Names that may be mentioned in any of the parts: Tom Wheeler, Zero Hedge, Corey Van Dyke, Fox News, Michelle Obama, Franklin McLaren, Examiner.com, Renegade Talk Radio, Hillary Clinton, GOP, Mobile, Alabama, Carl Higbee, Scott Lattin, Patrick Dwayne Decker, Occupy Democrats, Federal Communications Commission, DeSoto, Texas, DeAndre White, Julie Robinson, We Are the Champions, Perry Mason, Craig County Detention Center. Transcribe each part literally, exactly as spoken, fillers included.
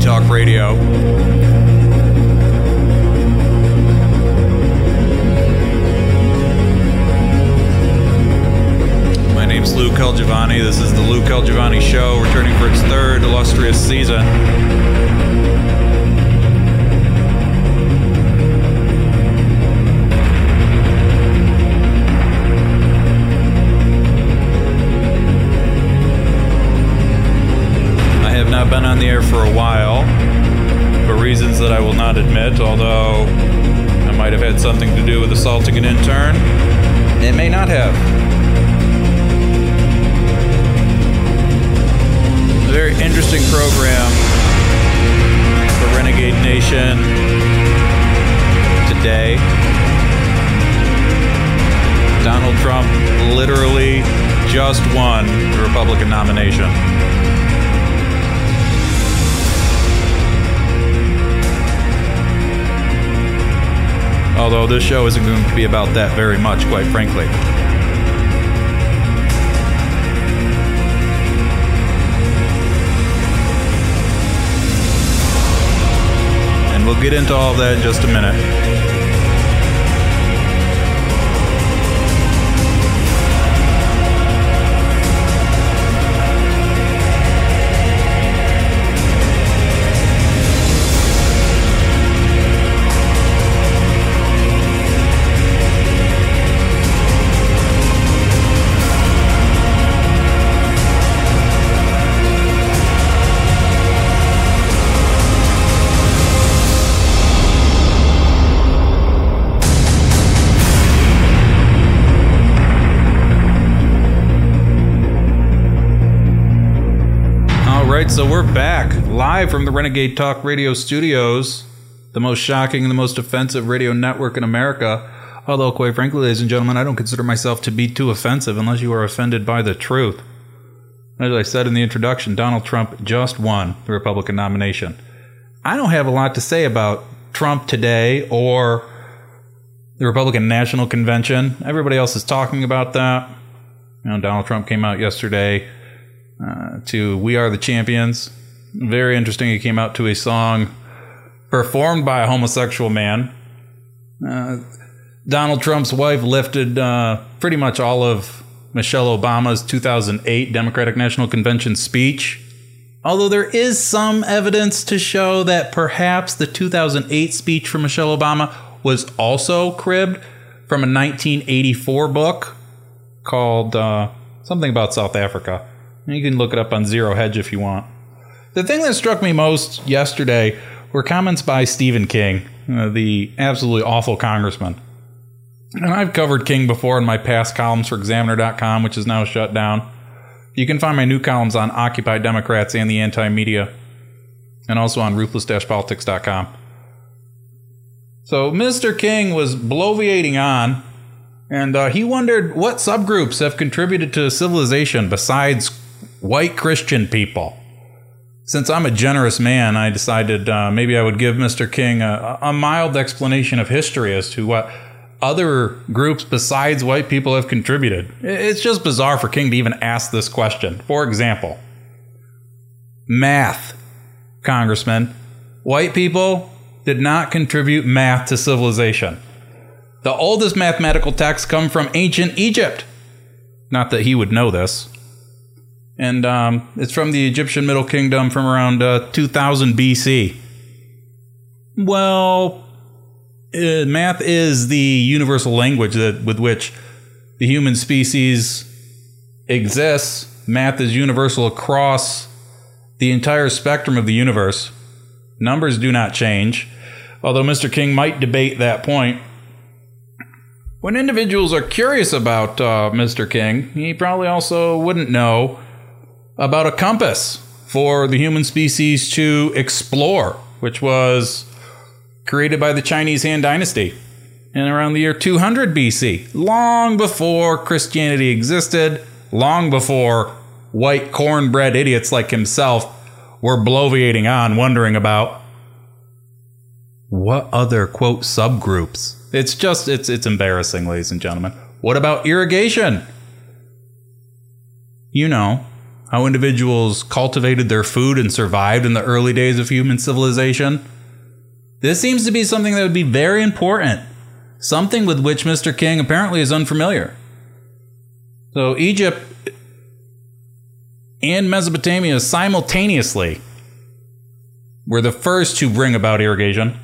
Talk Radio. My name's Luke Elgiovanni. This is the Luke Elgiovanni Show, returning for its third illustrious season. Been on the air for a while for reasons that I will not admit, although I might have had something to do with assaulting an intern. It may not have. A very interesting program for Renegade Nation today. Donald Trump literally just won the Republican nomination. Although this show isn't going to be about that very much, quite frankly. And we'll get into all of that in just a minute. So we're back, live from the Renegade Talk Radio studios, the most shocking and the most offensive radio network in America. Although, quite frankly, ladies and gentlemen, I don't consider myself to be too offensive unless you are offended by the truth. As I said in the introduction, Donald Trump just won the Republican nomination. I don't have a lot to say about Trump today or the Republican National Convention. Everybody else is talking about that. You know, Donald Trump came out yesterday Uh, to We Are the Champions. Very interesting. He came out to a song performed by a homosexual man. Uh, Donald Trump's wife lifted uh, pretty much all of Michelle Obama's two thousand eight Democratic National Convention speech. Although there is some evidence to show that perhaps the two thousand eight speech from Michelle Obama was also cribbed from a nineteen eighty-four book called uh, something about South Africa. You can look it up on Zero Hedge if you want. The thing that struck me most yesterday were comments by Stephen King, uh, the absolutely awful congressman. And I've covered King before in my past columns for Examiner dot com, which is now shut down. You can find my new columns on Occupy Democrats and the Anti-Media, and also on Ruthless Politics dot com. So Mister King was bloviating on, and uh, he wondered what subgroups have contributed to civilization besides white Christian people. Since I'm a generous man, I decided uh, maybe I would give Mister King a, a mild explanation of history as to what other groups besides white people have contributed. It's just bizarre for King to even ask this question. For example, math, Congressman. White people did not contribute math to civilization. The oldest mathematical texts come from ancient Egypt. Not that he would know this. And um, it's from the Egyptian Middle Kingdom from around uh, two thousand B C. Well, uh, math is the universal language that with which the human species exists. Math is universal across the entire spectrum of the universe. Numbers do not change, although Mister King might debate that point. When individuals are curious about uh, Mister King, he probably also wouldn't know about a compass for the human species to explore, which was created by the Chinese Han Dynasty in around the year two hundred B C, long before Christianity existed, long before white cornbread idiots like himself were bloviating on, wondering about what other, quote, subgroups. It's just, it's it's embarrassing, ladies and gentlemen. What about irrigation? You know, how individuals cultivated their food and survived in the early days of human civilization. This seems to be something that would be very important, something with which Mister King apparently is unfamiliar. So Egypt and Mesopotamia simultaneously were the first to bring about irrigation.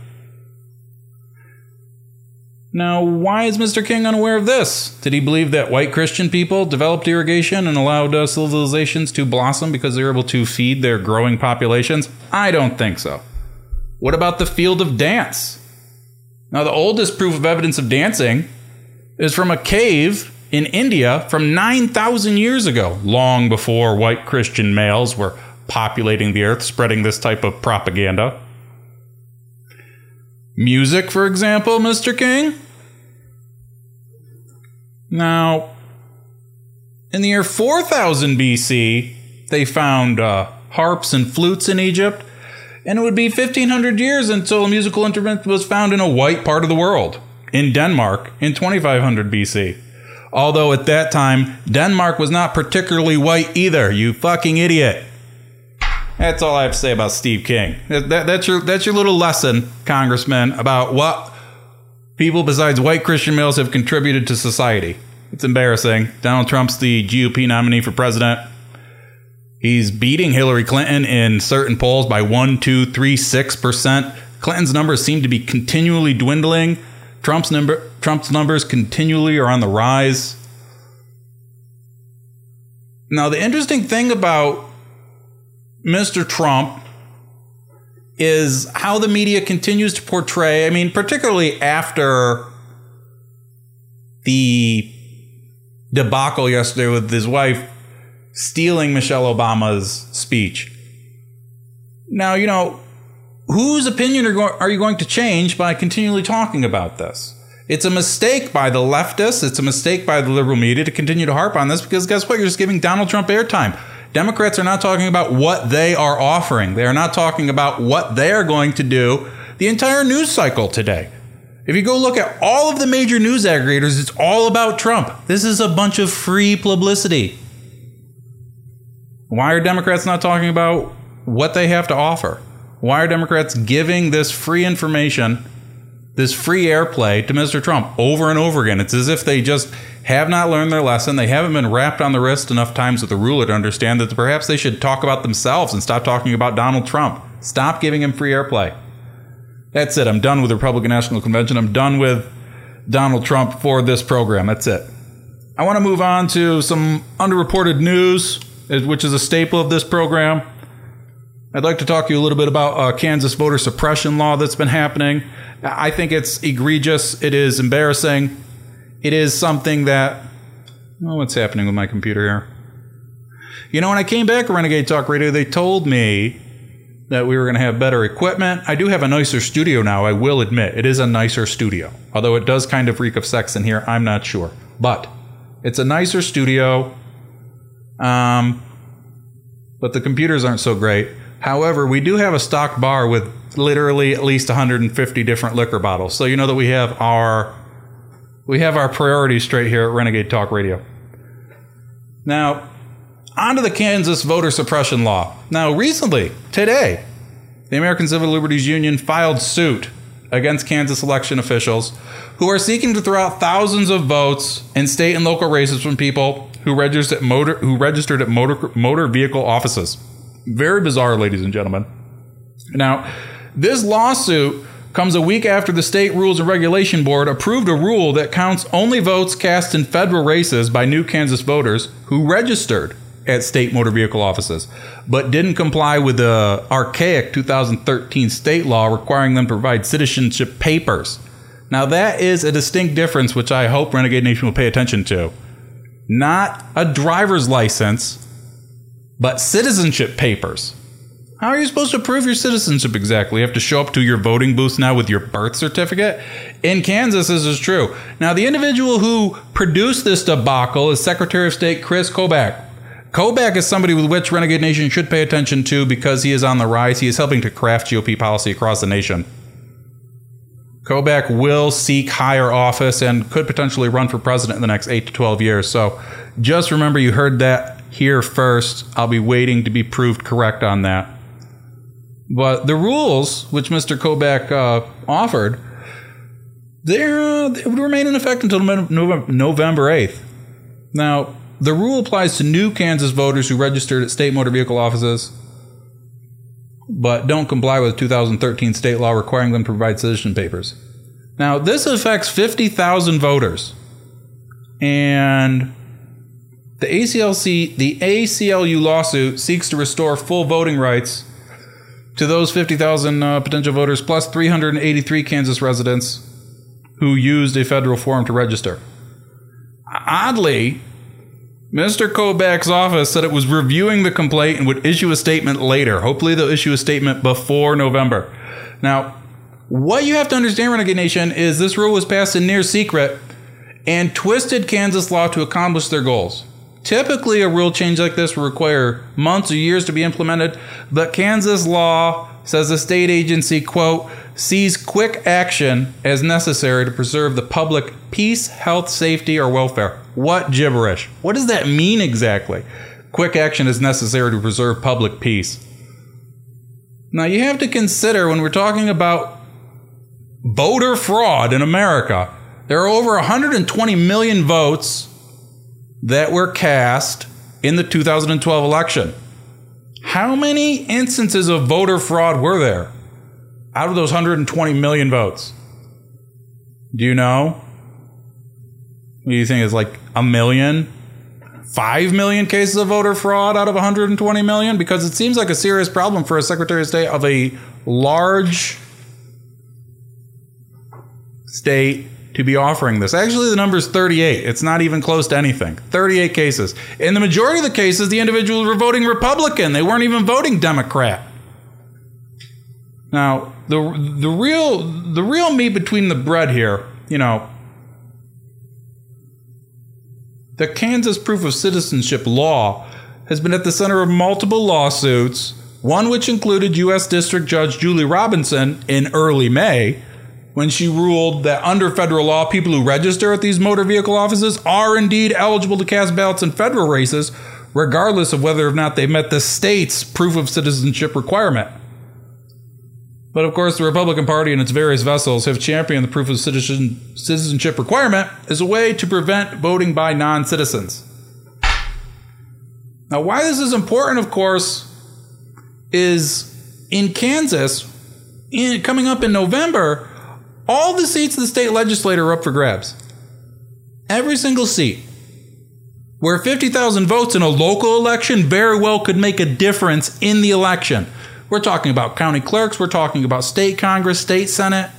Now, why is Mister King unaware of this? Did he believe that white Christian people developed irrigation and allowed uh, civilizations to blossom because they were able to feed their growing populations? I don't think so. What about the field of dance? Now, the oldest proof of evidence of dancing is from a cave in India from nine thousand years ago, long before white Christian males were populating the earth, spreading this type of propaganda. Music, for example, Mister King? Now, in the year four thousand B C, they found uh, harps and flutes in Egypt, and it would be fifteen hundred years until a musical instrument was found in a white part of the world, in Denmark, in twenty-five hundred B C. Although at that time, Denmark was not particularly white either, you fucking idiot. That's all I have to say about Steve King. That, that, that's your that's your little lesson, Congressman, about what people besides white Christian males have contributed to society. It's embarrassing. Donald Trump's the G O P nominee for president. He's beating Hillary Clinton in certain polls by one, two, three, six percent. Clinton's numbers seem to be continually dwindling. Trump's number Trump's numbers continually are on the rise. Now, the interesting thing about Mister Trump is how the media continues to portray, I mean, particularly after the debacle yesterday with his wife stealing Michelle Obama's speech. Now, you know, whose opinion are, go- are you going to change by continually talking about this? It's a mistake by the leftists. It's a mistake by the liberal media to continue to harp on this, because guess what? You're just giving Donald Trump airtime. Democrats are not talking about what they are offering. They are not talking about what they are going to do the entire news cycle today. If you go look at all of the major news aggregators, it's all about Trump. This is a bunch of free publicity. Why are Democrats not talking about what they have to offer? Why are Democrats giving this free information, this free airplay to Mister Trump over and over again? It's as if they just have not learned their lesson. They haven't been wrapped on the wrist enough times with a ruler to understand that perhaps they should talk about themselves and stop talking about Donald Trump. Stop giving him free airplay. That's it. I'm done with the Republican National Convention. I'm done with Donald Trump for this program. That's it. I want to move on to some underreported news, which is a staple of this program. I'd like to talk to you a little bit about uh, Kansas voter suppression law that's been happening. I think it's egregious. It is embarrassing. It is something that... Oh, what's happening with my computer here? You know, when I came back to Renegade Talk Radio, they told me that we were going to have better equipment. I do have a nicer studio now, I will admit. It is a nicer studio. Although it does kind of reek of sex in here, I'm not sure. But it's a nicer studio. Um, but the computers aren't so great. However, we do have a stock bar with literally at least one hundred fifty different liquor bottles. So you know that we have our... We have our priorities straight here at Renegade Talk Radio. Now, on to the Kansas voter suppression law. Now, recently, today, the American Civil Liberties Union filed suit against Kansas election officials who are seeking to throw out thousands of votes in state and local races from people who registered at motor, who registered at motor, motor vehicle offices. Very bizarre, ladies and gentlemen. Now, this lawsuit comes a week after the State Rules and Regulation Board approved a rule that counts only votes cast in federal races by new Kansas voters who registered at state motor vehicle offices, but didn't comply with the archaic two thousand thirteen state law requiring them to provide citizenship papers. Now that is a distinct difference, which I hope Renegade Nation will pay attention to. Not a driver's license, But citizenship papers. How are you supposed to prove your citizenship exactly? You have to show up to your voting booth now with your birth certificate? In Kansas, this is true. Now, the individual who produced this debacle is Secretary of State Kris Kobach. Kobach is somebody with which Renegade Nation should pay attention to because he is on the rise. He is helping to craft G O P policy across the nation. Kobach will seek higher office and could potentially run for president in the next eight to twelve years. So just remember you heard that here first. I'll be waiting to be proved correct on that. But the rules which Mister Kobach uh, offered, uh, they would remain in effect until November eighth. Now, the rule applies to new Kansas voters who registered at state motor vehicle offices but don't comply with two thousand thirteen state law requiring them to provide citizen papers. Now, this affects fifty thousand voters. And the A C L C, the A C L U lawsuit seeks to restore full voting rights to those fifty thousand uh, potential voters, plus three hundred eighty-three Kansas residents who used a federal form to register. Oddly, Mister Kobach's office said it was reviewing the complaint and would issue a statement later. Hopefully they'll issue a statement before November. Now, what you have to understand, Renegade Nation, is this rule was passed in near secret and twisted Kansas law to accomplish their goals. Typically, a rule change like this will require months or years to be implemented, but Kansas law says the state agency, quote, sees quick action as necessary to preserve the public peace, health, safety, or welfare. What gibberish. What does that mean exactly? Quick action is necessary to preserve public peace. Now, you have to consider when we're talking about voter fraud in America, there are over one hundred twenty million votes that were cast in the two thousand twelve election. How many instances of voter fraud were there out of those one hundred twenty million votes? Do you know? What do you think is like a million? Five million cases of voter fraud out of one hundred twenty million? Because it seems like a serious problem for a Secretary of State of a large state to be offering this. Actually, the number is thirty-eight. It's not even close to anything. thirty-eight cases. In the majority of the cases, the individuals were voting Republican. They weren't even voting Democrat. Now, the the real the real meat between the bread here, you know, the Kansas Proof of Citizenship law has been at the center of multiple lawsuits, one which included U S District Judge Julie Robinson in early May, when she ruled that under federal law, people who register at these motor vehicle offices are indeed eligible to cast ballots in federal races, regardless of whether or not they met the state's proof of citizenship requirement. But of course, the Republican Party and its various vessels have championed the proof of citizen citizenship requirement as a way to prevent voting by non-citizens. Now, why this is important, of course, is in Kansas, in, coming up in November, all the seats of the state legislature are up for grabs. Every single seat. Where fifty thousand votes in a local election very well could make a difference in the election. We're talking about county clerks. We're talking about state Congress, state Senate.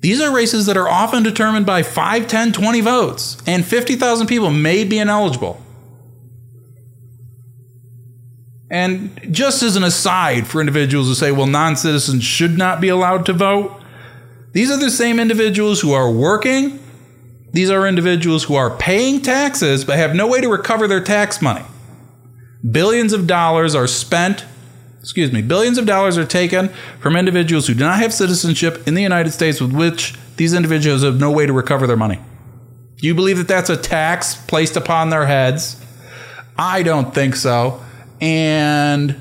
These are races that are often determined by five, ten, twenty votes. And fifty thousand people may be ineligible. And just as an aside for individuals who say, well, non-citizens should not be allowed to vote. These are the same individuals who are working. These are individuals who are paying taxes but have no way to recover their tax money. Billions of dollars are spent, excuse me, billions of dollars are taken from individuals who do not have citizenship in the United States with which these individuals have no way to recover their money. Do you believe that that's a tax placed upon their heads? I don't think so. And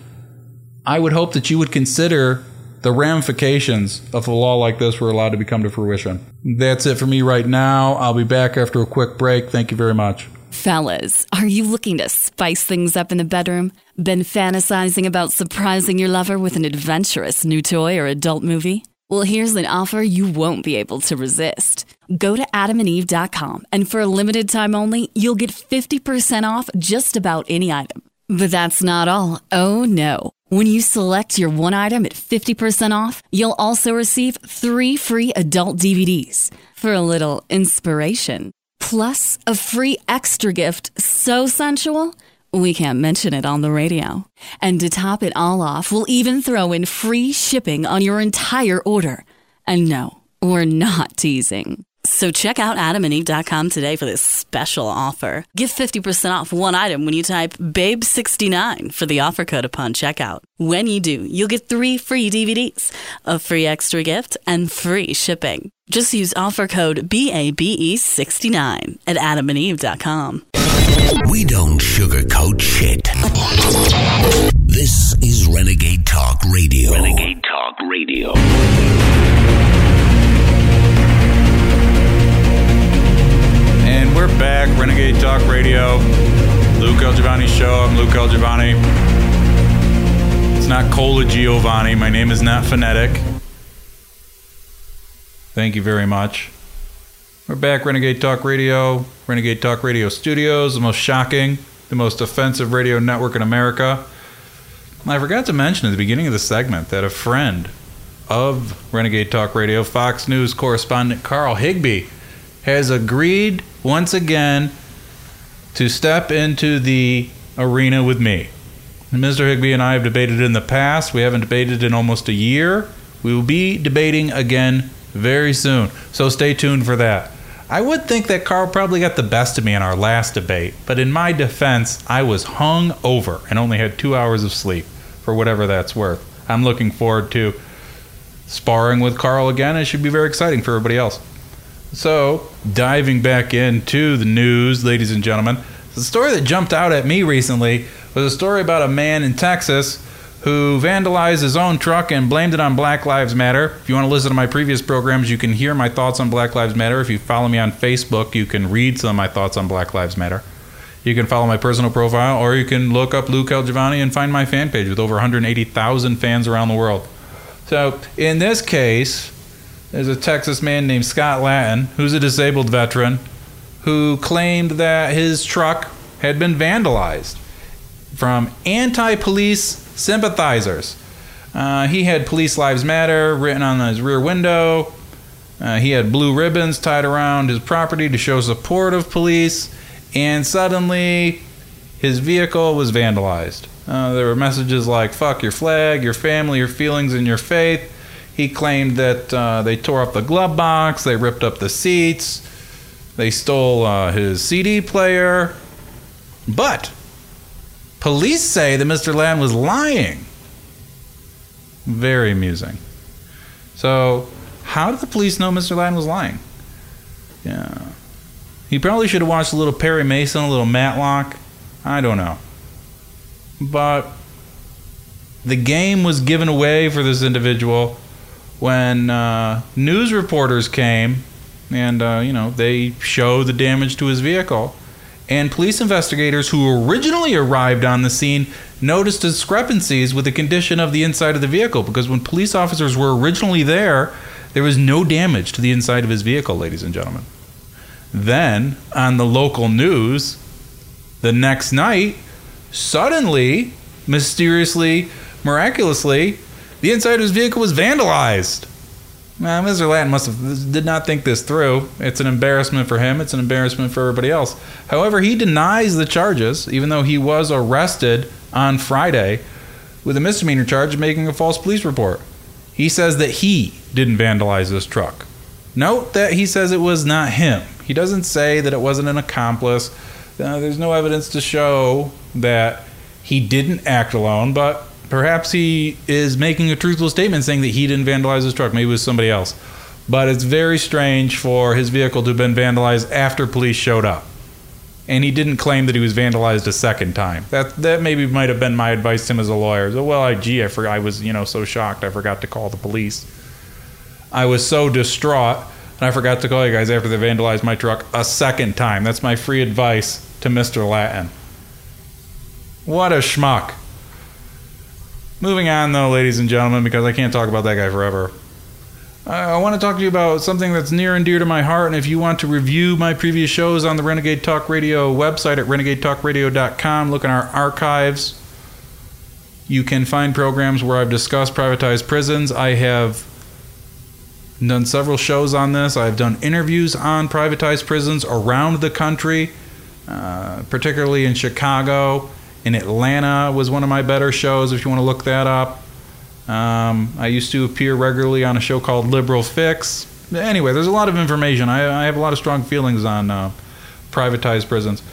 I would hope that you would consider the ramifications of a law like this were allowed to become to fruition. That's it for me right now. I'll be back after a quick break. Thank you very much. Fellas, are you looking to spice things up in the bedroom? Been fantasizing about surprising your lover with an adventurous new toy or adult movie? Well, here's an offer you won't be able to resist. Go to adam and eve dot com, and for a limited time only, you'll get fifty percent off just about any item. But that's not all. Oh, no. When you select your one item at fifty percent off, you'll also receive three free adult D V Ds for a little inspiration, plus a free extra gift so sensual, We can't mention it on the radio. And to top it all off, we'll even throw in free shipping on your entire order. And no, we're not teasing. So check out adam and eve dot com today for this special offer. Get fifty percent off one item when you type babe sixty-nine for the offer code upon checkout. When you do, you'll get three free D V Ds, a free extra gift, and free shipping. Just use offer code babe sixty-nine at adam and eve dot com. We don't sugarcoat shit. This is Renegade Talk Radio. Renegade Talk Radio. And we're back, Renegade Talk Radio. Luke Elgiovanni Show. I'm Luke Elgiovanni. It's not Cola Giovanni. My name is not phonetic. Thank you very much. We're back, Renegade Talk Radio, Renegade Talk Radio Studios, the most shocking, the most offensive radio network in America. I forgot to mention at the beginning of the segment that a friend of Renegade Talk Radio, Fox News correspondent Carl Higbee, has agreed once again to step into the arena with me. Mister Higbee and I have debated in the past. We haven't debated in almost a year. We will be debating again very soon, so stay tuned for that. I would think that Carl probably got the best of me in our last debate, but in my defense, I was hung over and only had two hours of sleep, for whatever that's worth. I'm looking forward to sparring with Carl again. It should be very exciting for everybody else. So, diving back into the news, ladies and gentlemen, the story that jumped out at me recently was a story about a man in Texas who vandalized his own truck and blamed it on Black Lives Matter. If you want to listen to my previous programs, you can hear my thoughts on Black Lives Matter. If you follow me on Facebook, you can read some of my thoughts on Black Lives Matter. You can follow my personal profile, or you can look up Luke Elgiovanni and find my fan page with over one hundred eighty thousand fans around the world. So, in this case, there's a Texas man named Scott Lattin, who's a disabled veteran, who claimed that his truck had been vandalized from anti-police sympathizers. Uh, he had Police Lives Matter written on his rear window. Uh, he had blue ribbons tied around his property to show support of police. And suddenly, his vehicle was vandalized. Uh, there were messages like, fuck your flag, your family, your feelings, and your faith. He claimed that uh, they tore up the glove box, they ripped up the seats, they stole uh, his C D player. But police say that Mister Land was lying. Very amusing. So, how did the police know Mister Land was lying? Yeah. He probably should have watched a little Perry Mason, a little Matlock. I don't know. But the game was given away for this individual when uh, news reporters came and, uh, you know, they showed the damage to his vehicle. And police investigators who originally arrived on the scene noticed discrepancies with the condition of the inside of the vehicle, because when police officers were originally there, there was no damage to the inside of his vehicle, ladies and gentlemen. Then, on the local news, the next night, suddenly, mysteriously, miraculously, the inside of his vehicle was vandalized. Now, Mister Lattin must have did not think this through. It's an embarrassment for him. It's an embarrassment for everybody else. However, he denies the charges, even though he was arrested on Friday with a misdemeanor charge of making a false police report. He says that he didn't vandalize this truck. Note that he says it was not him. He doesn't say that it wasn't an accomplice. Uh, there's no evidence to show that he didn't act alone, but perhaps he is making a truthful statement saying that he didn't vandalize his truck. Maybe it was somebody else. But it's very strange for his vehicle to have been vandalized after police showed up. And he didn't claim that he was vandalized a second time. That that maybe might have been my advice to him as a lawyer. So, well, I, gee, I, for, I was, you know, so shocked I forgot to call the police. I was so distraught and I forgot to call you guys after they vandalized my truck a second time. That's my free advice to Mister Lattin. What a schmuck. Moving on, though, ladies and gentlemen, because I can't talk about that guy forever. I want to talk to you about something that's near and dear to my heart, and if you want to review my previous shows on the Renegade Talk Radio website at renegade talk radio dot com, look in our archives. You can find programs where I've discussed privatized prisons. I have done several shows on this. I've done interviews on privatized prisons around the country, uh, particularly in Chicago in Atlanta was one of my better shows, if you want to look that up. Um, I used to appear regularly on a show called Liberal Fix. Anyway, there's a lot of information. I, I have a lot of strong feelings on uh, privatized prisons.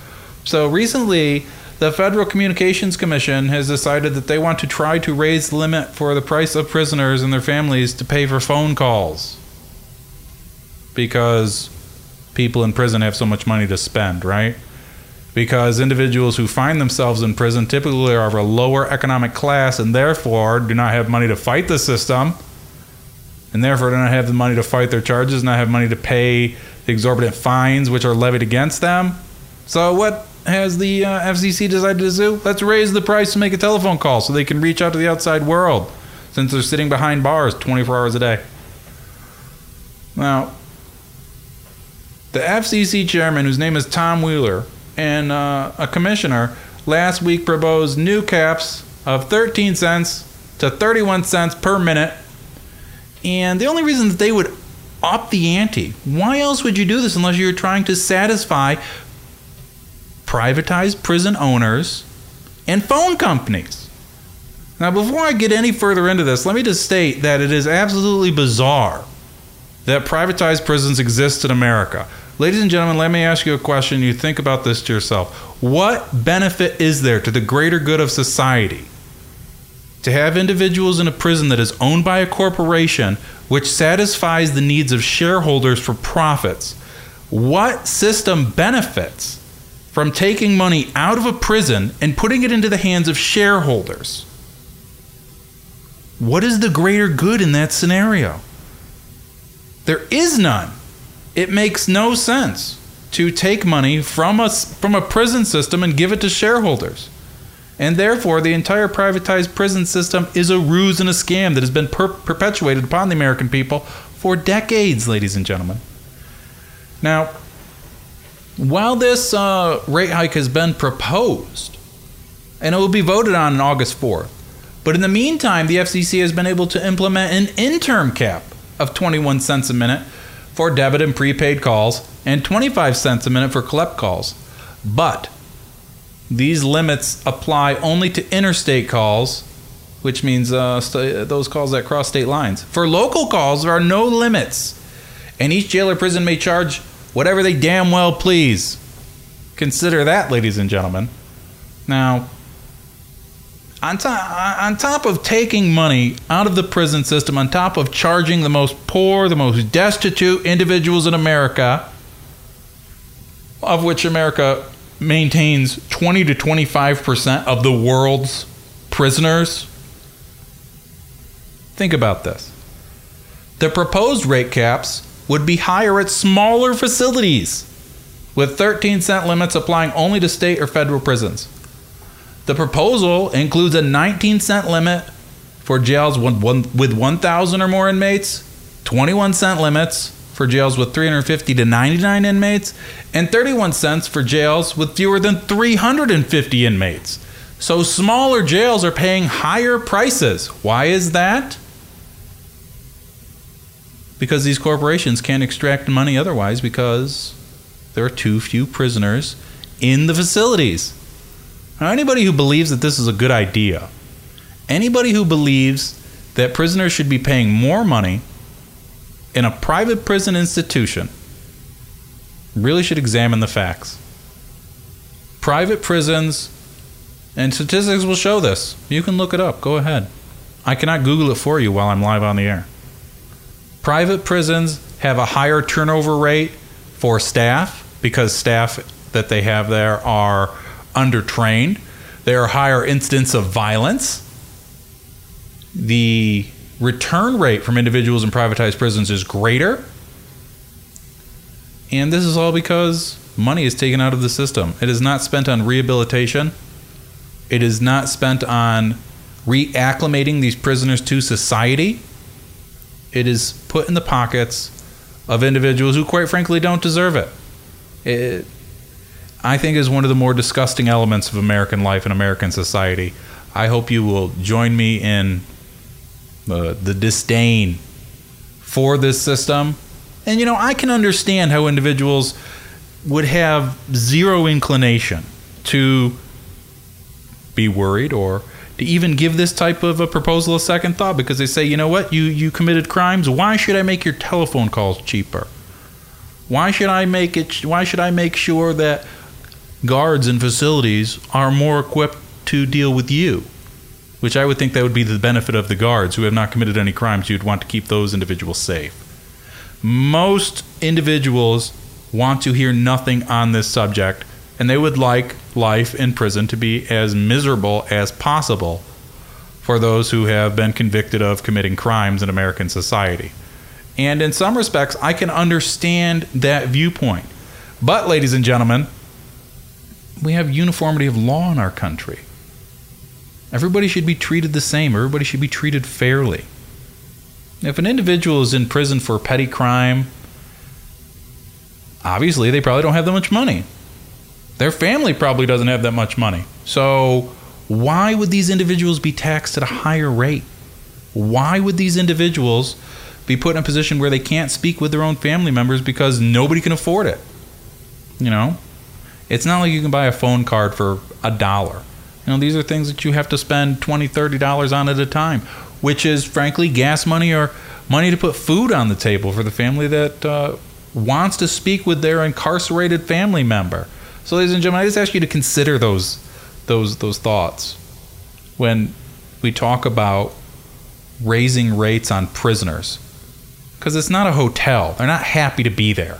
So recently, the Federal Communications Commission has decided that they want to try to raise the limit for the price of prisoners and their families to pay for phone calls, because people in prison have so much money to spend, right? Because individuals who find themselves in prison typically are of a lower economic class and therefore do not have money to fight the system, and therefore do not have the money to fight their charges, not have money to pay the exorbitant fines which are levied against them. So what has the uh, F C C decided to do? Let's raise the price to make a telephone call so they can reach out to the outside world, since they're sitting behind bars twenty-four hours a day. Now, the F C C chairman, whose name is Tom Wheeler, and uh, a commissioner last week proposed new caps of thirteen cents to thirty-one cents per minute. And the only reason that they would up the ante, why else would you do this unless you're trying to satisfy privatized prison owners and phone companies? Now, before I get any further into this, let me just state that it is absolutely bizarre that privatized prisons exist in America. Ladies and gentlemen, let me ask you a question. You think about this to yourself. What benefit is there to the greater good of society to have individuals in a prison that is owned by a corporation which satisfies the needs of shareholders for profits? What system benefits from taking money out of a prison and putting it into the hands of shareholders? What is the greater good in that scenario? There is none. It makes no sense to take money from a, from a prison system and give it to shareholders. And therefore, the entire privatized prison system is a ruse and a scam that has been per- perpetuated upon the American people for decades, ladies and gentlemen. Now, while this uh, rate hike has been proposed, and it will be voted on on August fourth, but in the meantime, the F C C has been able to implement an interim cap of twenty-one cents a minute for debit and prepaid calls, and twenty-five cents a minute for collect calls. But these limits apply only to interstate calls, which means uh, st- those calls that cross state lines. For local calls, there are no limits, and each jail or prison may charge whatever they damn well please. Consider that, ladies and gentlemen. Now, On, to- on top of taking money out of the prison system, on top of charging the most poor, the most destitute individuals in America, of which America maintains twenty to twenty-five percent of the world's prisoners, think about this. The proposed rate caps would be higher at smaller facilities, with thirteen cent limits applying only to state or federal prisons. The proposal includes a nineteen cent limit for jails with one thousand or more inmates, twenty-one cent limits for jails with three hundred fifty to ninety-nine inmates, and thirty-one cents for jails with fewer than three hundred fifty inmates. So smaller jails are paying higher prices. Why is that? Because these corporations can't extract money otherwise, because there are too few prisoners in the facilities. Now, anybody who believes that this is a good idea, anybody who believes that prisoners should be paying more money in a private prison institution, really should examine the facts. Private prisons, and statistics will show this. You can look it up. Go ahead. I cannot Google it for you while I'm live on the air. Private prisons have a higher turnover rate for staff, because staff that they have there are undertrained. There are higher incidents of violence. The return rate from individuals in privatized prisons is greater. And this is all because money is taken out of the system. It is not spent on rehabilitation. It is not spent on reacclimating these prisoners to society. It is put in the pockets of individuals who, quite frankly, don't deserve it. It I think is one of the more disgusting elements of American life and American society. I hope you will join me in uh, the disdain for this system. And, you know, I can understand how individuals would have zero inclination to be worried or to even give this type of a proposal a second thought, because they say, you know what, you, you committed crimes. Why should I make your telephone calls cheaper? Why should I make it? Why should I make sure that guards and facilities are more equipped to deal with you? Which I would think that would be the benefit of the guards who have not committed any crimes. You'd want to keep those individuals safe. Most individuals want to hear nothing on this subject, and they would like life in prison to be as miserable as possible for those who have been convicted of committing crimes in American society. And in some respects, I can understand that viewpoint. But, ladies and gentlemen, we have uniformity of law in our country. Everybody should be treated the same. Everybody should be treated fairly. If an individual is in prison for petty crime, obviously they probably don't have that much money. Their family probably doesn't have that much money. So why would these individuals be taxed at a higher rate? Why would these individuals be put in a position where they can't speak with their own family members because nobody can afford it? You know, it's not like you can buy a phone card for a dollar. You know, these are things that you have to spend twenty dollars, thirty dollars on at a time, which is, frankly, gas money or money to put food on the table for the family that uh, wants to speak with their incarcerated family member. So, ladies and gentlemen, I just ask you to consider those, those, those thoughts when we talk about raising rates on prisoners, because it's not a hotel. They're not happy to be there.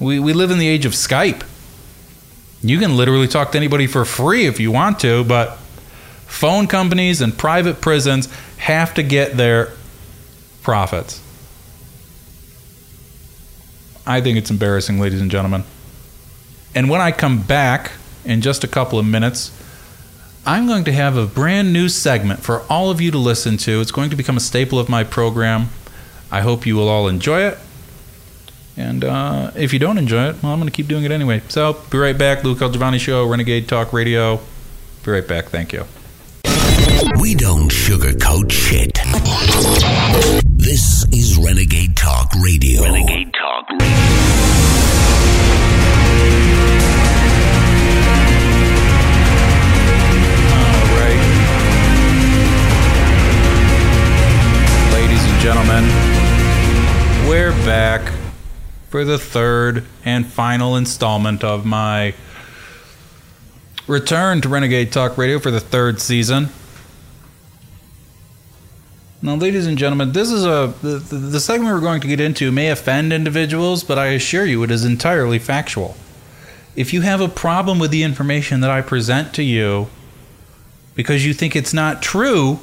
We we live in the age of Skype. You can literally talk to anybody for free if you want to, but phone companies and private prisons have to get their profits. I think it's embarrassing, ladies and gentlemen. And when I come back in just a couple of minutes, I'm going to have a brand new segment for all of you to listen to. It's going to become a staple of my program. I hope you will all enjoy it. And uh, if you don't enjoy it, well, I'm going to keep doing it anyway. So, be right back. Luke Elgiovanni Show, Renegade Talk Radio. Be right back. Thank you. We don't sugarcoat shit. This is Renegade Talk Radio. Renegade Talk Radio. All right. Ladies and gentlemen, we're back for the third and final installment of my return to Renegade Talk Radio for the third season. Now, ladies and gentlemen, this is a the, the segment we're going to get into may offend individuals, but I assure you it is entirely factual. If you have a problem with the information that I present to you because you think it's not true,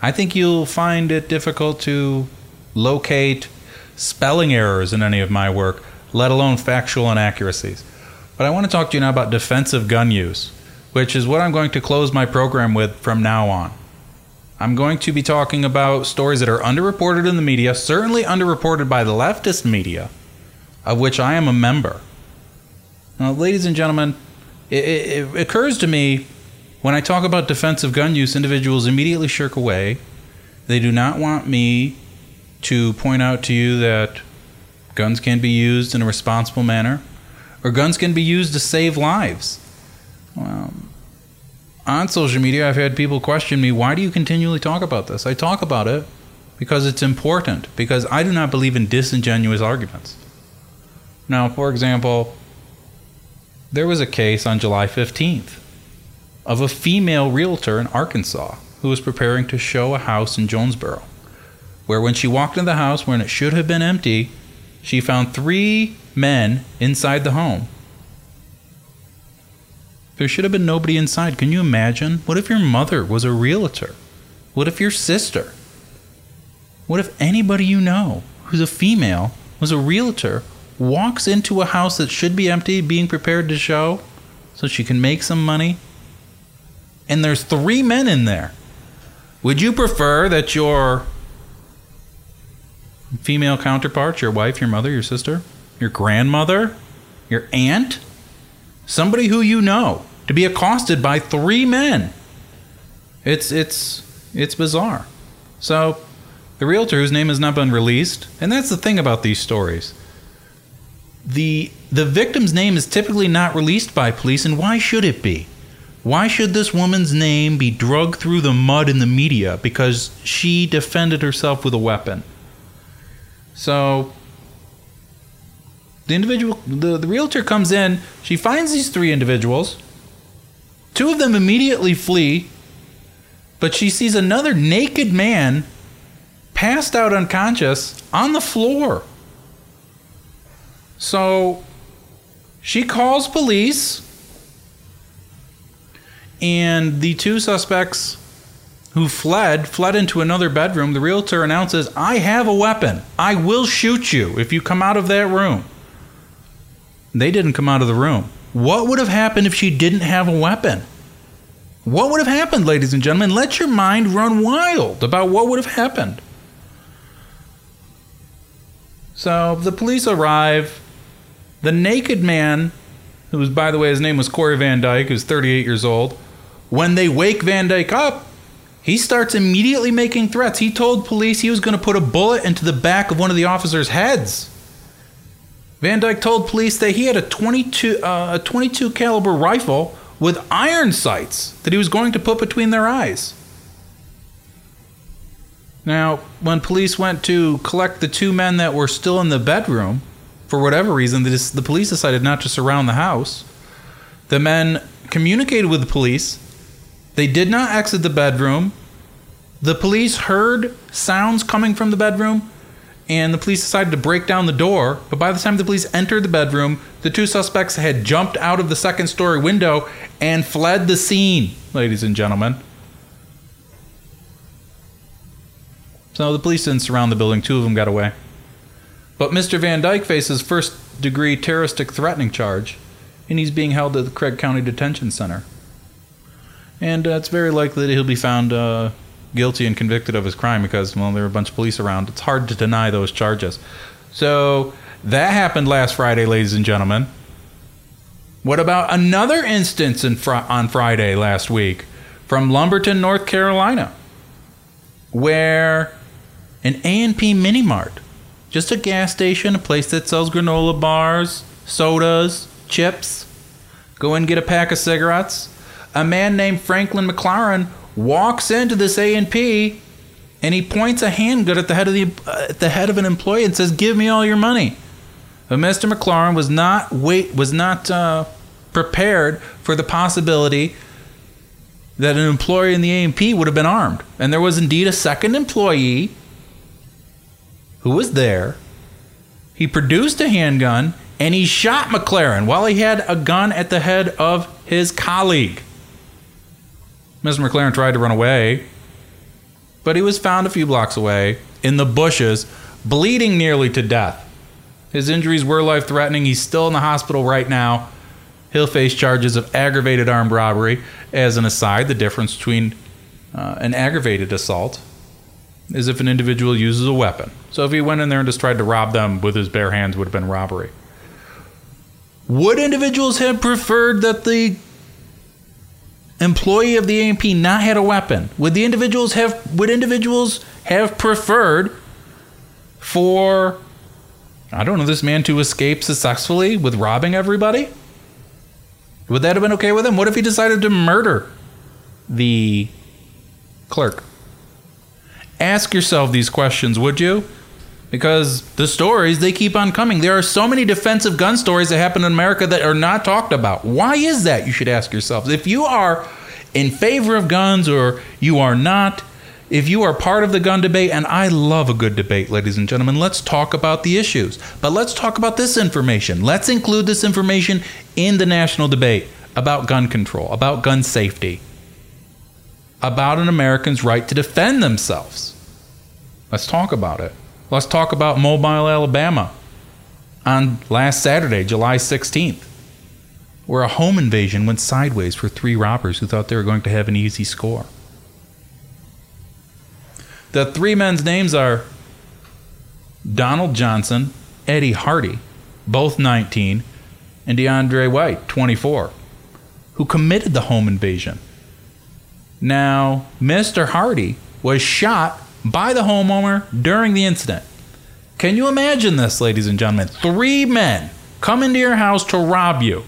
I think you'll find it difficult to locate spelling errors in any of my work, let alone factual inaccuracies. But I want to talk to you now about defensive gun use, which is what I'm going to close my program with from now on. I'm going to be talking about stories that are underreported in the media, certainly underreported by the leftist media, of which I am a member. Now, ladies and gentlemen, it, it, it occurs to me when I talk about defensive gun use, individuals immediately shirk away. They do not want me to point out to you that guns can be used in a responsible manner, or guns can be used to save lives. Well, on social media, I've had people question me, why do you continually talk about this? I talk about it because it's important, because I do not believe in disingenuous arguments. Now, for example, there was a case on July fifteenth of a female realtor in Arkansas who was preparing to show a house in Jonesboro, where when she walked into the house when it should have been empty, she found three men inside the home. There should have been nobody inside. Can you imagine? What if your mother was a realtor? What if your sister? What if anybody you know who's a female was a realtor walks into a house that should be empty, being prepared to show so she can make some money, and there's three men in there? Would you prefer that your female counterparts, your wife, your mother, your sister, your grandmother, your aunt, somebody who you know, to be accosted by three men? It's it's it's bizarre. So the realtor, whose name has not been released, and that's the thing about these stories, the the victim's name is typically not released by police, and why should it be? Why should this woman's name be dragged through the mud in the media because she defended herself with a weapon? So the individual, the, the realtor comes in, she finds these three individuals. Two of them immediately flee, but she sees another naked man passed out unconscious on the floor. So she calls police, and the two suspects who fled, fled into another bedroom. The realtor announces, I have a weapon. I will shoot you if you come out of that room. They didn't come out of the room. What would have happened if she didn't have a weapon? What would have happened, ladies and gentlemen? Let your mind run wild about what would have happened. So the police arrive. The naked man, who was, by the way, his name was Corey Van Dyke, who's thirty-eight years old. When they wake Van Dyke up, he starts immediately making threats. He told police he was going to put a bullet into the back of one of the officers' heads. Van Dyke told police that he had a twenty-two, uh, a twenty-two caliber rifle with iron sights that he was going to put between their eyes. Now, when police went to collect the two men that were still in the bedroom, for whatever reason, the, the police decided not to surround the house. The men communicated with the police. They did not exit the bedroom. The police heard sounds coming from the bedroom, and the police decided to break down the door. But by the time the police entered the bedroom, the two suspects had jumped out of the second story window and fled the scene, ladies and gentlemen. So the police didn't surround the building. Two of them got away. But Mister Van Dyke faces first-degree terroristic threatening charge, and he's being held at the Craig County Detention Center. And uh, it's very likely that he'll be found Uh, guilty and convicted of his crime because, well, there were a bunch of police around. It's hard to deny those charges. So that happened last Friday, ladies and gentlemen. What about another instance in fr- on Friday last week from Lumberton, North Carolina, where an A and P mini mart, just a gas station, a place that sells granola bars, sodas, chips, go and get a pack of cigarettes. A man named Franklin McLaren walks into this A and P, and he points a handgun at the head of the uh, at the head of an employee and says, "Give me all your money." But Mister McLaren was not wait was not uh, prepared for the possibility that an employee in the A and P would have been armed, and there was indeed a second employee who was there. He produced a handgun and he shot McLaren while he had a gun at the head of his colleague. Mister McLaren tried to run away, but he was found a few blocks away in the bushes, bleeding nearly to death. His injuries were life-threatening. He's still in the hospital right now. He'll face charges of aggravated armed robbery. As an aside, the difference between uh, an aggravated assault is if an individual uses a weapon. So if he went in there and just tried to rob them with his bare hands, it would have been robbery. Would individuals have preferred that the employee of the A and P not had a weapon? Would the individuals have would individuals have preferred for, I don't know, this man to escape successfully with robbing everybody? Would that have been okay with him? What if he decided to murder the clerk? Ask yourself these questions, would you? Because the stories, they keep on coming. There are so many defensive gun stories that happen in America that are not talked about. Why is that? You should ask yourselves. If you are in favor of guns or you are not, if you are part of the gun debate, and I love a good debate, ladies and gentlemen, let's talk about the issues. But let's talk about this information. Let's include this information in the national debate about gun control, about gun safety, about an American's right to defend themselves. Let's talk about it. Let's talk about Mobile, Alabama on last Saturday, July sixteenth, where a home invasion went sideways for three robbers who thought they were going to have an easy score. The three men's names are Donald Johnson, Eddie Hardy, both nineteen, and DeAndre White, twenty-four, who committed the home invasion. Now, Mister Hardy was shot by the homeowner during the incident. Can you imagine this, ladies and gentlemen? Three men come into your house to rob you.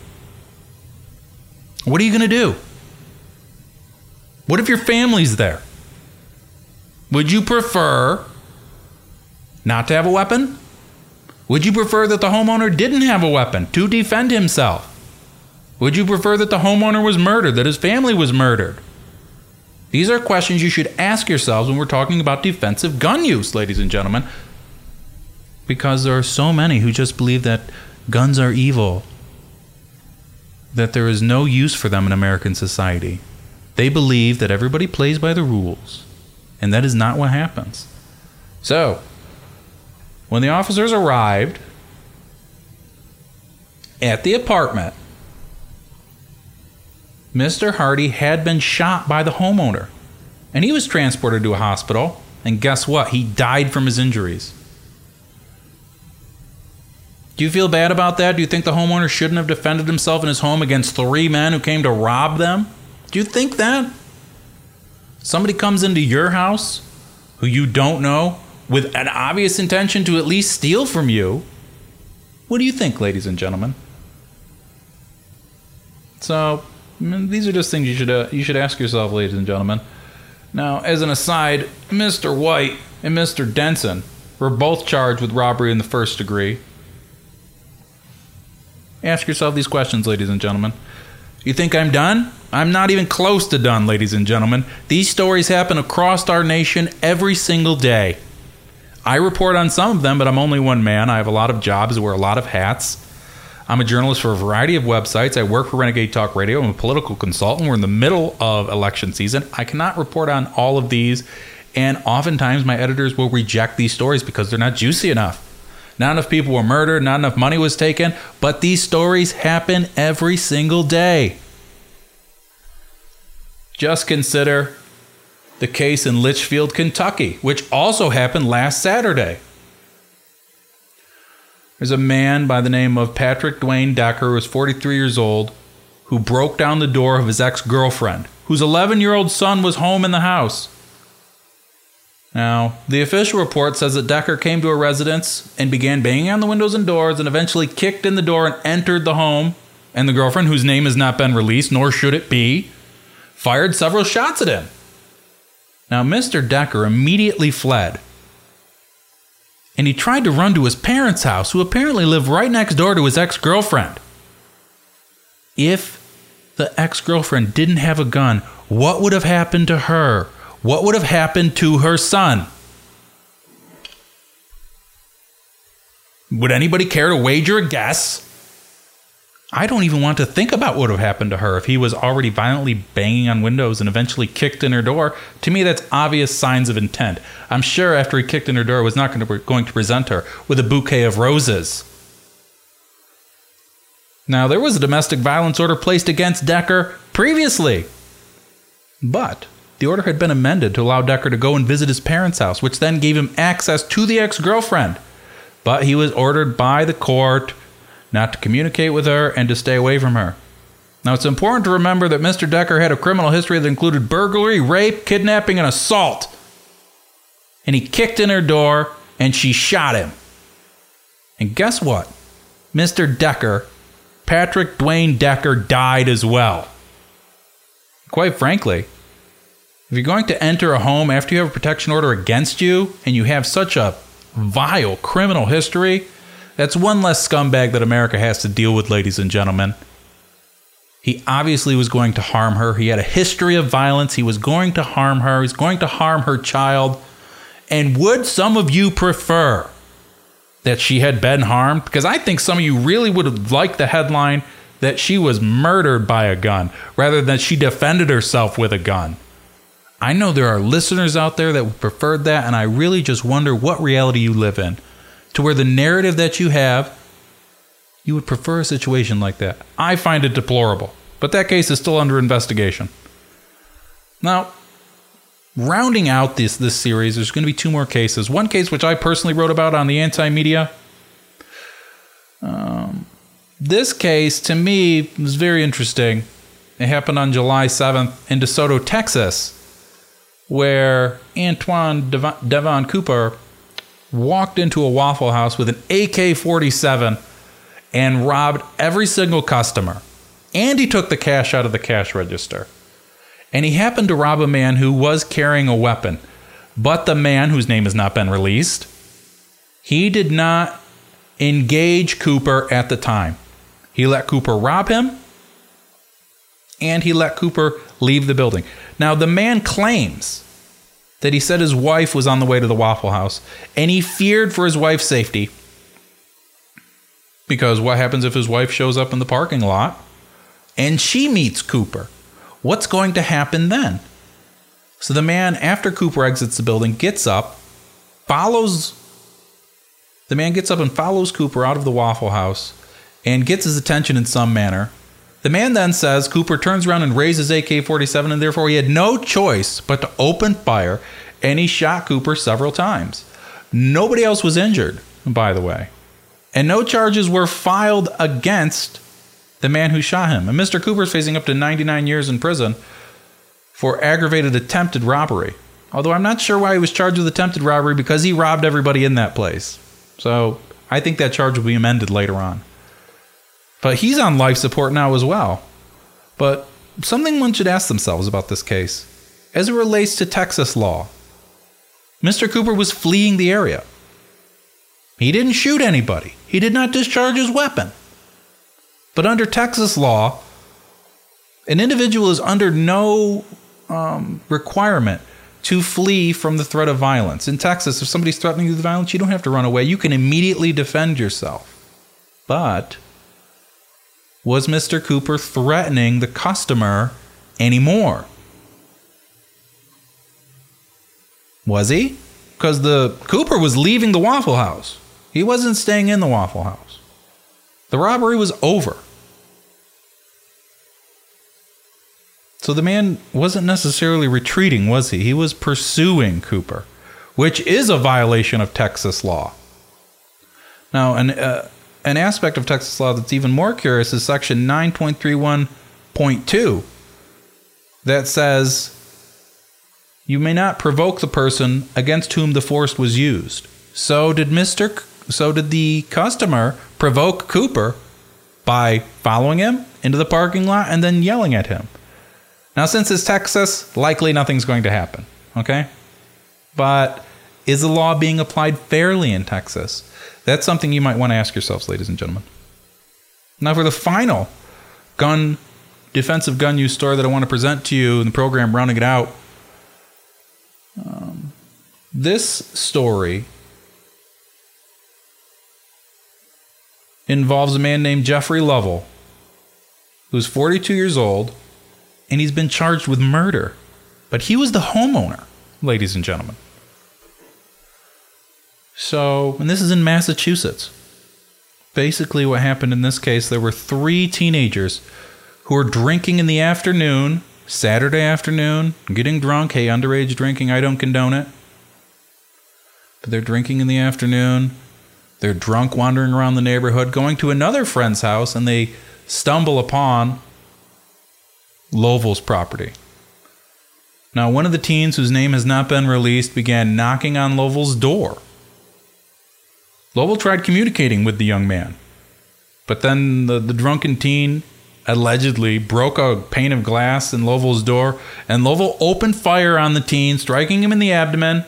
What are you going to do? What if your family's there? Would you prefer not to have a weapon? Would you prefer that the homeowner didn't have a weapon to defend himself? Would you prefer that the homeowner was murdered, that his family was murdered? These are questions you should ask yourselves when we're talking about defensive gun use, ladies and gentlemen, because there are so many who just believe that guns are evil, that there is no use for them in American society. They believe that everybody plays by the rules, and that is not what happens. So, when the officers arrived at the apartment, Mister Hardy had been shot by the homeowner, and he was transported to a hospital, and guess what? He died from his injuries. Do you feel bad about that? Do you think the homeowner shouldn't have defended himself in his home against three men who came to rob them? Do you think that? Somebody comes into your house who you don't know, with an obvious intention to at least steal from you. What do you think, ladies and gentlemen? So, I mean, these are just things you should uh, you should ask yourself, ladies and gentlemen. Now, as an aside, Mister White and Mister Denson were both charged with robbery in the first degree. Ask yourself these questions, ladies and gentlemen. You think I'm done? I'm not even close to done, ladies and gentlemen. These stories happen across our nation every single day. I report on some of them, but I'm only one man. I have a lot of jobs, wear a lot of hats. I'm a journalist for a variety of websites. I work for Renegade Talk Radio. I'm a political consultant. We're in the middle of election season. I cannot report on all of these, and oftentimes my editors will reject these stories because they're not juicy enough. Not enough people were murdered, not enough money was taken, but these stories happen every single day. Just consider the case in Litchfield, Kentucky, which also happened last Saturday. There's a man by the name of Patrick Dwayne Decker, who was forty-three years old, who broke down the door of his ex-girlfriend, whose eleven-year-old son was home in the house. Now, the official report says that Decker came to her residence and began banging on the windows and doors and eventually kicked in the door and entered the home, and the girlfriend, whose name has not been released, nor should it be, fired several shots at him. Now, Mister Decker immediately fled, and he tried to run to his parents' house, who apparently lived right next door to his ex-girlfriend. If the ex-girlfriend didn't have a gun, what would have happened to her? What would have happened to her son? Would anybody care to wager a guess? I don't even want to think about what would have happened to her if he was already violently banging on windows and eventually kicked in her door. To me, that's obvious signs of intent. I'm sure after he kicked in her door, he was not going to, going to present her with a bouquet of roses. Now, there was a domestic violence order placed against Decker previously, but the order had been amended to allow Decker to go and visit his parents' house, which then gave him access to the ex-girlfriend. But he was ordered by the court not to communicate with her, and to stay away from her. Now, it's important to remember that Mister Decker had a criminal history that included burglary, rape, kidnapping, and assault. And he kicked in her door, and she shot him. And guess what? Mister Decker, Patrick Dwayne Decker, died as well. Quite frankly, if you're going to enter a home after you have a protection order against you, and you have such a vile criminal history, that's one less scumbag that America has to deal with, ladies and gentlemen. He obviously was going to harm her. He had a history of violence. He was going to harm her. He's going to harm her child. And would some of you prefer that she had been harmed? Because I think some of you really would have liked the headline that she was murdered by a gun rather than she defended herself with a gun. I know there are listeners out there that preferred that, and I really just wonder what reality you live in, to where the narrative that you have, you would prefer a situation like that. I find it deplorable, but that case is still under investigation. Now, rounding out this, this series, there's going to be two more cases. One case which I personally wrote about on the anti-media. Um, this case, to me, was very interesting. It happened on July seventh in DeSoto, Texas, where Antoine Devon Cooper walked into a Waffle House with an A K forty-seven and robbed every single customer. And he took the cash out of the cash register. and he happened to rob a man who was carrying a weapon. But the man, whose name has not been released, he did not engage Cooper at the time. He let Cooper rob him, and he let Cooper leave the building. Now, the man claims that he said his wife was on the way to the Waffle House, and he feared for his wife's safety, because what happens if his wife shows up in the parking lot and she meets Cooper? What's going to happen then? So the man, after Cooper exits the building, gets up, follows... The man gets up and follows Cooper out of the Waffle House and gets his attention in some manner. The man then says Cooper turns around and raises A K forty-seven, and therefore he had no choice but to open fire, and he shot Cooper several times. Nobody else was injured, by the way, and no charges were filed against the man who shot him. And Mister Cooper's facing up to ninety-nine years in prison for aggravated attempted robbery. Although I'm not sure why he was charged with attempted robbery, because he robbed everybody in that place. So I think that charge will be amended later on. But he's on life support now as well. But something one should ask themselves about this case as it relates to Texas law. Mister Cooper was fleeing the area. He didn't shoot anybody. He did not discharge his weapon. But under Texas law, an individual is under no um, requirement to flee from the threat of violence. In Texas, if somebody's threatening you with violence, you don't have to run away. You can immediately defend yourself. But was Mister Cooper threatening the customer anymore? Was he? Because the Cooper was leaving the Waffle House. He wasn't staying in the Waffle House. The robbery was over. So the man wasn't necessarily retreating, was he? He was pursuing Cooper, which is a violation of Texas law. Now, an uh, an aspect of Texas law that's even more curious is Section nine point three one point two that says you may not provoke the person against whom the force was used. So did Mister C- so did the customer provoke Cooper by following him into the parking lot and then yelling at him. Now, since it's Texas, likely nothing's going to happen, okay? But is the law being applied fairly in Texas? That's something you might want to ask yourselves, ladies and gentlemen. Now, for the final gun, defensive gun use story that I want to present to you in the program, rounding it out. Um, this story involves a man named Jeffrey Lovell, who's forty-two years old, and he's been charged with murder. But he was the homeowner, ladies and gentlemen. So, and this is in Massachusetts. Basically what happened in this case, there were three teenagers who were drinking in the afternoon, Saturday afternoon, getting drunk. Hey, underage drinking, I don't condone it. But they're drinking in the afternoon. They're drunk, wandering around the neighborhood, going to another friend's house, and they stumble upon Lovell's property. Now, one of the teens, whose name has not been released, began knocking on Lovell's door. Lovell tried communicating with the young man, but then the, the drunken teen allegedly broke a pane of glass in Lovell's door, and Lovell opened fire on the teen, striking him in the abdomen.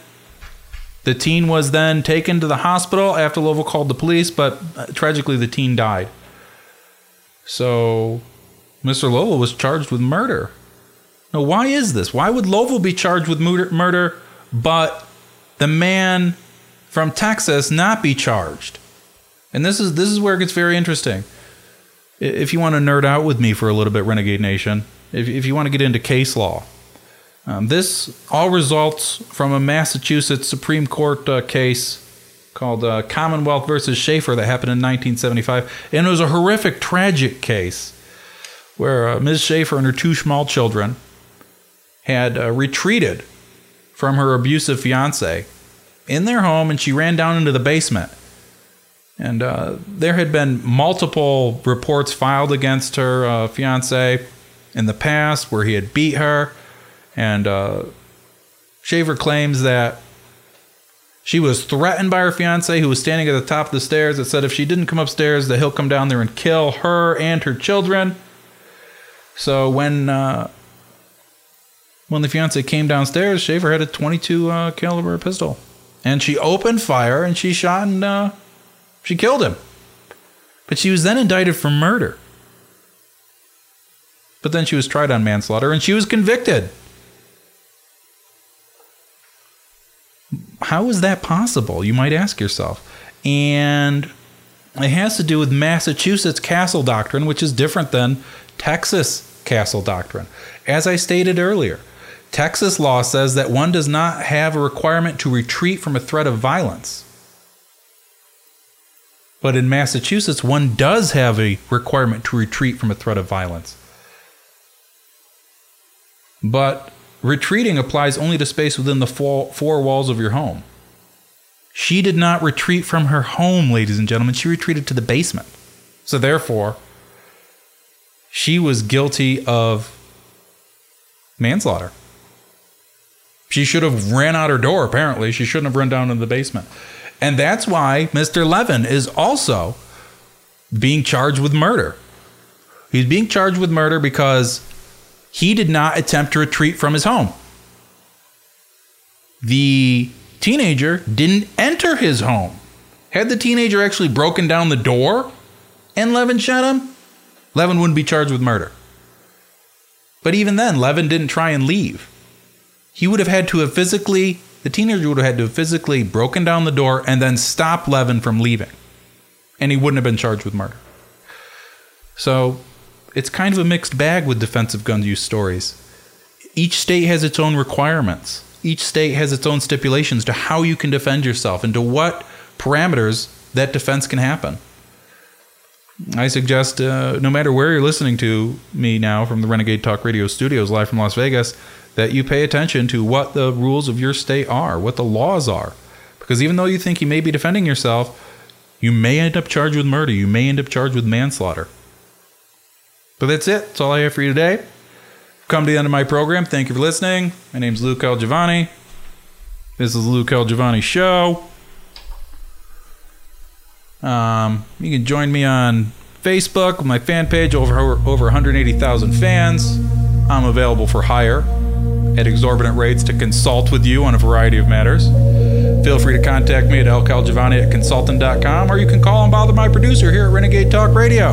The teen was then taken to the hospital after Lovell called the police, but uh, tragically the teen died. So Mister Lovell was charged with murder. Now, why is this? Why would Lovell be charged with murder, but the man from Texas not be charged? And this is this is where it gets very interesting. If you want to nerd out with me for a little bit, Renegade Nation, if, if you want to get into case law, um, this all results from a Massachusetts Supreme Court uh, case called uh, Commonwealth versus Schaefer that happened in nineteen seventy-five. And it was a horrific, tragic case where uh, Miz Schaefer and her two small children had uh, retreated from her abusive fiancé in their home, and she ran down into the basement. And uh, there had been multiple reports filed against her uh, fiancé in the past where he had beat her, and uh, Schaefer claims that she was threatened by her fiancé, who was standing at the top of the stairs, that said if she didn't come upstairs that he'll come down there and kill her and her children. So when uh, When the fiance came downstairs, Schaefer had a twenty-two uh, caliber pistol, and she opened fire and she shot and uh, she killed him. But she was then indicted for murder. But then she was tried on manslaughter and she was convicted. How is that possible? You might ask yourself. And it has to do with Massachusetts castle doctrine, which is different than Texas castle doctrine. As I stated earlier, Texas law says that one does not have a requirement to retreat from a threat of violence. But in Massachusetts, one does have a requirement to retreat from a threat of violence. But retreating applies only to space within the four walls of your home. She did not retreat from her home, ladies and gentlemen. She retreated to the basement. So therefore, she was guilty of manslaughter. She should have ran out her door, apparently. She shouldn't have run down into the basement. And that's why Mister Levin is also being charged with murder. He's being charged with murder because he did not attempt to retreat from his home. The teenager didn't enter his home. Had the teenager actually broken down the door and Levin shot him, Levin wouldn't be charged with murder. But even then, Levin didn't try and leave. He would have had to have physically, the teenager would have had to have physically broken down the door and then stopped Levin from leaving. And he wouldn't have been charged with murder. So it's kind of a mixed bag with defensive gun use stories. Each state has its own requirements. Each state has its own stipulations to how you can defend yourself and to what parameters that defense can happen. I suggest uh, no matter where you're listening to me now from the Renegade Talk Radio studios live from Las Vegas, that you pay attention to what the rules of your state are, what the laws are. Because even though you think you may be defending yourself, you may end up charged with murder. You may end up charged with manslaughter. But that's it. That's all I have for you today. Come to the end of my program. Thank you for listening. My name's Luke Elgiovanni. This is Luke Elgiovanni Show. Um, you can join me on Facebook with my fan page, over over one hundred eighty thousand fans. I'm available for hire at exorbitant rates to consult with you on a variety of matters. Feel free to contact me at l c a l giovanni at consultant dot com, or you can call and bother my producer here at Renegade Talk Radio.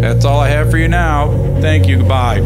That's all I have for you now. Thank you. Goodbye.